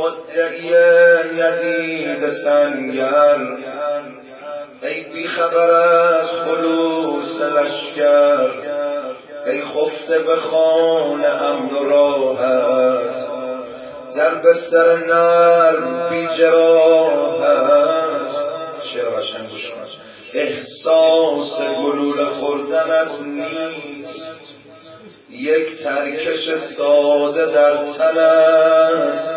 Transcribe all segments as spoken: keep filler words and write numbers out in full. مدعی یدید سنگر، ای بی خبر از خلوص لشکر، ای خفته به خانه امن و راحت، در بستر نرم بی جراحت. شعر قشنگ گوش کن. احساس گلوله خوردنت نیست، یک ترکش ساده در تنت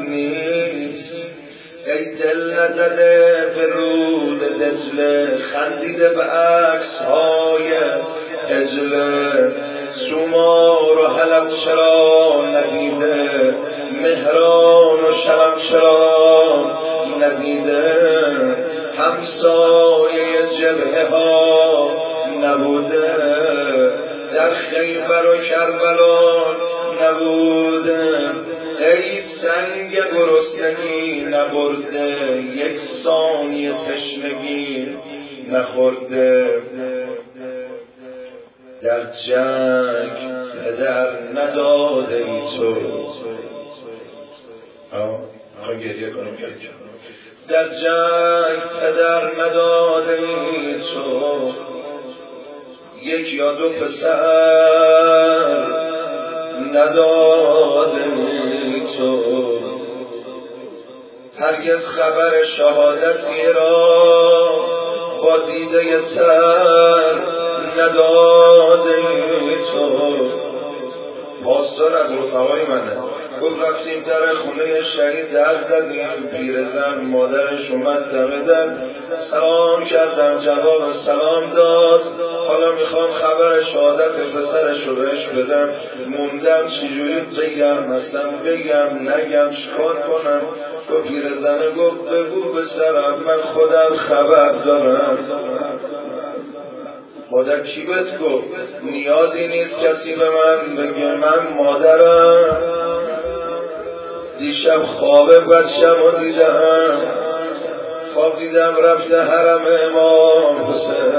نیست. ای دل نزده به رود دجله، خندیده به عکس‌های دجله، سومار و حلب چرا ندیده، مهران و شرم چرا ندیده، همسایه جبهه ها نبوده، در خیبر و کربلا نبوده. ای سنگ گرسنگی نبرده، یک ثانیه تشنگی نخورده، در جنگ پدر نداده ای تو. میخوام گریه کنم کلی کنم. در جنگ پدر نداده ای تو، یک یا دو پسر نداده ای تو. هرگز خبر شهادتی را با دیده تر نداده ای تو. باستان از رفقای منه گفت رفتیم در خونه شهید، در زدیم، پیرزن مادرش اومد دمه در، سلام کردم جواب سلام داد، حالا میخوام خبر شهادت پسرش رو بهش بدم، موندم چجوری بگم، اصلا بگم نگم چکار کنم. و پیرزنه گفت بگو پسرم، من خودم خبر دارم. مادر کی بهت گفت؟ نیازی نیست کسی به من بگه، من مادرم، دیشب خواب بچم و دیدم، خواب دیدم رفته حرم امام حسین،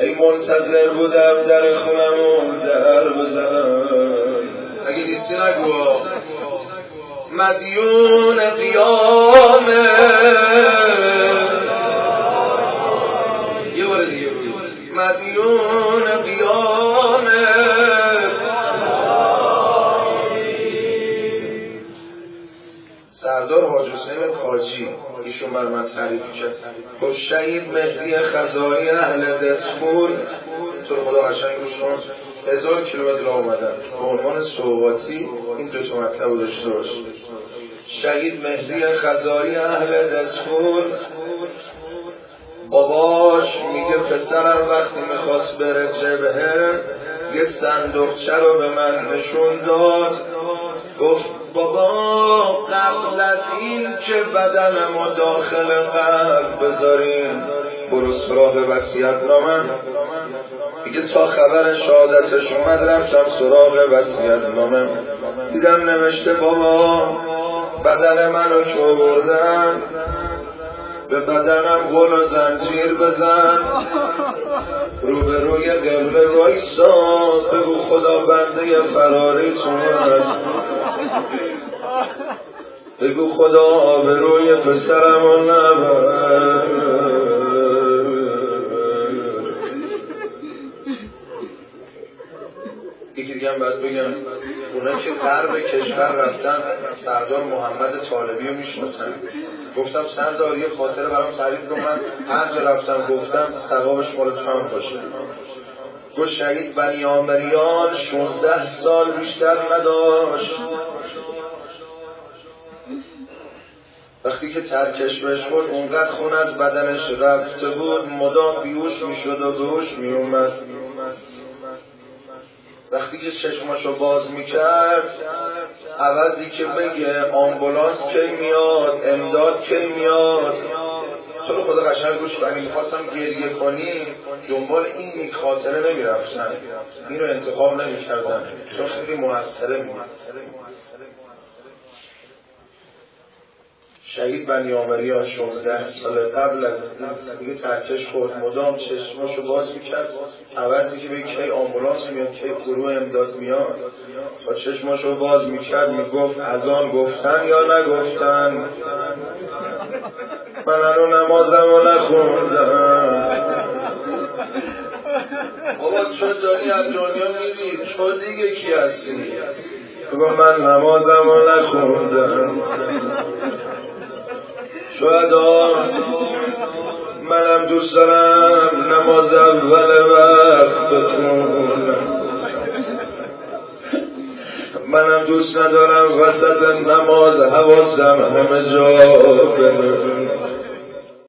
ای منتظر بودم در خونمون در بزنم. اگه نیستی نگو مدیون قیامه. یه بار دیگه بگو مدیون قیامه. سردار حاج حسین کاجی ایشون بر من تعریف کرد، گفت شهید مهدی خزاعی اهل دسفور تو خدا قشنگ روشون هزار کیلومتر راه اومدن. به عنوان سوغاتی این دو تا مطلب رو داشته باش. شهید مهدی خزاعی اهل دسفور، باباش میگه پسرم وقتی میخواست بره جبهه یه صندوقچه رو به من نشون داد، گفت بابا قبل از این که بدنمو داخل قلب بذاریم برو سراغ وصیت‌نامه. میگه تا خبر شهادتش اومد رفتم سراغ وصیت‌نامه، دیدم نوشته بابا بدن منو که آوردن به بدنم غل و زنجیر بزن، روبروی قبله وایسا، بگو خدا بنده فراریت اومد، بگو خدا آبروی پسرم رو نبر. یکی دیگه هم باید بگم اونا که غرب کشور رفتن سردار محمد طالبی رو میشناسن. گفتم سردار یه خاطره برام تعریف کن، من هر جا رفتم گفتم ثوابش مال تو هم باشه. گفت شهید بنیامیان شانزده سال بیشتر نداشت، وقتی که ترکش بهش خورد اونقدر خون از بدنش رفته بود مدام بیوش میشد و بهوش میومد. وقتی که چشماشو باز میکرد عوضی که بگه آمبولانس که میاد، امداد که میاد، تو رو خدا قشنگ گوش کن، اگه میخواستم گریه کنی دنبال این یک خاطره نمیرفتن، اینو انتخاب نمیکردن چون خیلی موثره بود. شهید بنیامیان شانزده سال قبل از دیگه ترکش خورد، مدام چشماشو باز میکرد، عوضی که به کی آمبولانس میاد، کی گروه امداد میاد، تا چشماشو باز میکرد میگفت از آن گفتن یا نگفتن، من الان نمازمو نخوندم. بابا چون داری از دنیا میری، چون دیگه کی هستی؟ بگو من نمازمو نخوندم، شهدا منم دوست دارم نماز اول وقت بخونم، منم دوست ندارم وسط نماز حواسم همه جا بمونه،